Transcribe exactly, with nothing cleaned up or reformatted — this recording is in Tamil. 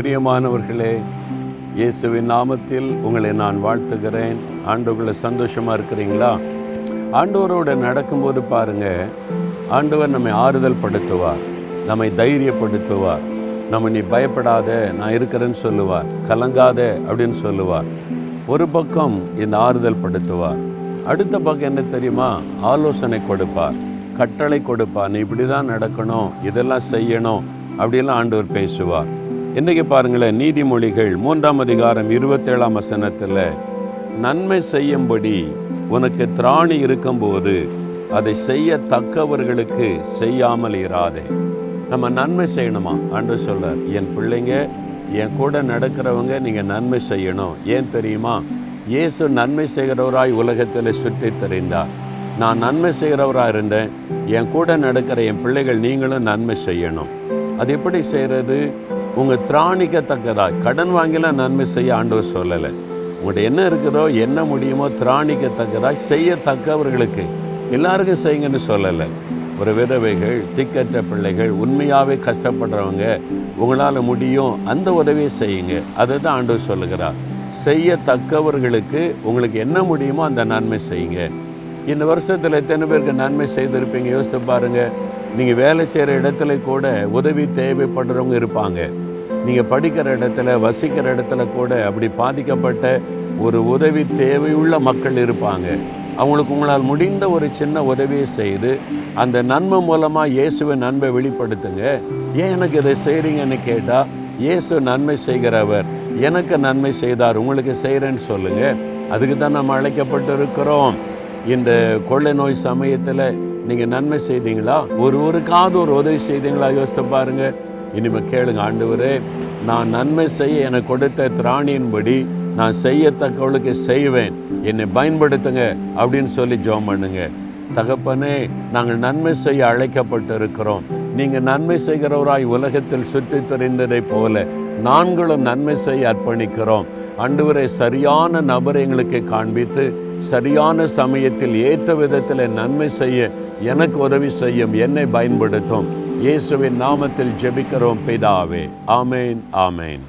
பிரியமானவர்களே, இயேசுவின் நாமத்தில் உங்களை நான் வாழ்த்துகிறேன். ஆண்டவர்களை சந்தோஷமாக இருக்கிறீங்களா? ஆண்டவரோடு நடக்கும்போது பாருங்கள், ஆண்டவர் நம்மை ஆறுதல் படுத்துவார், நம்மை தைரியப்படுத்துவார். நம்ம நீ பயப்படாத, நான் இருக்கிறேன்னு சொல்லுவார். கலங்காத அப்படின்னு சொல்லுவார். ஒரு பக்கம் இந்த ஆறுதல் படுத்துவார், அடுத்த பக்கம் என்ன தெரியுமா? ஆலோசனை கொடுப்பார், கட்டளை கொடுப்பார். நீ இப்படி தான் நடக்கணும், இதெல்லாம் செய்யணும் அப்படிலாம் ஆண்டவர் பேசுவார். இன்றைக்கி பாருங்களேன், நீதிமொழிகள் மூன்றாம் அதிகாரம் இருபத்தேழாம் வசனத்தில், நன்மை செய்யும்படி உனக்கு திராணி இருக்கும்போது அதை செய்ய தக்கவர்களுக்கு செய்யாமல் இராதே. நம்ம நன்மை செய்யணுமா? ஆண்டவர் சொல்கிறார், என் பிள்ளைங்க, என் கூட நடக்கிறவங்க, நீங்கள் நன்மை செய்யணும். ஏன் தெரியுமா? இயேசு நன்மை செய்கிறவராய் உலகத்தில் சுற்றி தெரிந்தார். நான் நன்மை செய்கிறவராக இருந்தேன், என் கூட நடக்கிற என் பிள்ளைகள் நீங்களும் நன்மை செய்யணும். அது எப்படி செய்கிறது? உங்கள் திராணிக்கத்தக்கதாக. கடன் வாங்கிலாம் நன்மை செய்ய ஆண்டவர் சொல்லலை. உங்கள்கிட்ட என்ன இருக்குதோ, என்ன முடியுமோ திராணிக்கத்தக்கதாக செய்யத்தக்கவர்களுக்கு. எல்லாருக்கும் செய்யுங்கன்னு சொல்லலை. ஒரு விதவைகள், திக்கற்ற பிள்ளைகள், உண்மையாகவே கஷ்டப்படுறவங்க, உங்களால் முடியும், அந்த உதவியை செய்யுங்க. அதை தான் ஆண்டவர் சொல்லுகிறார். செய்யத்தக்கவர்களுக்கு உங்களுக்கு என்ன முடியுமோ அந்த நன்மை செய்யுங்க. இந்த வருஷத்தில் எத்தனை பேருக்கு நன்மை செய்திருப்பீங்க? யோசித்து பாருங்கள். நீங்கள் வேலை செய்கிற இடத்துல கூட உதவி தேவைப்படுறவங்க இருப்பாங்க. நீங்கள் படிக்கிற இடத்துல, வசிக்கிற இடத்துல கூட அப்படி பாதிக்கப்பட்ட ஒரு உதவி தேவையுள்ள மக்கள் இருப்பாங்க. அவங்களுக்கு உங்களால் முடிந்த ஒரு சின்ன உதவியை செய்து அந்த நன்மை மூலமாக இயேசுவை நன்மை வெளிப்படுத்துங்க. ஏன் எனக்கு இதை செய்கிறீங்கன்னு கேட்டால், இயேசு நன்மை செய்கிறவர், எனக்கு நன்மை செய்தார், உங்களுக்கு செய்கிறேன்னு சொல்லுங்கள். அதுக்கு தான் நம்ம அழைக்கப்பட்டு இருக்கிறோம். இந்த கொள்ளை நோய் சமயத்தில் நீங்கள் நன்மை செய்தீங்களா? ஒரு ஒருக்காவது ஒரு உதவி செய்தீங்களா? யோசித்து பாருங்கள். இனிமேல் கேளுங்க, ஆண்டவரே, நான் நன்மை செய்ய எனக்கு கொடுத்த திராணியின்படி நான் செய்யத்தக்கவளுக்கு செய்வேன், என்னை பயன்படுத்துங்க அப்படின்னு சொல்லி ஜெபம் பண்ணுங்க. தகப்பனே, நாங்கள் நன்மை செய்ய அழைக்கப்பட்டு இருக்கிறோம். நீங்கள் நன்மை செய்கிறவராய் உலகத்தில் சுற்றி தெரிந்ததை போல நாங்களும் நன்மை செய்ய அர்ப்பணிக்கிறோம். ஆண்டவரே, சரியான நபரை எங்களுக்கு காண்பித்து சரியான சமயத்தில் ஏற்ற விதத்தில் நன்மை செய்ய எனக்கு உதவி செய்யும், என்னை பயன்படுத்தும். இயேசுவின் நாமத்தில் ஜெபிக்கிறோம் பிதாவே. ஆமேன், ஆமேன்.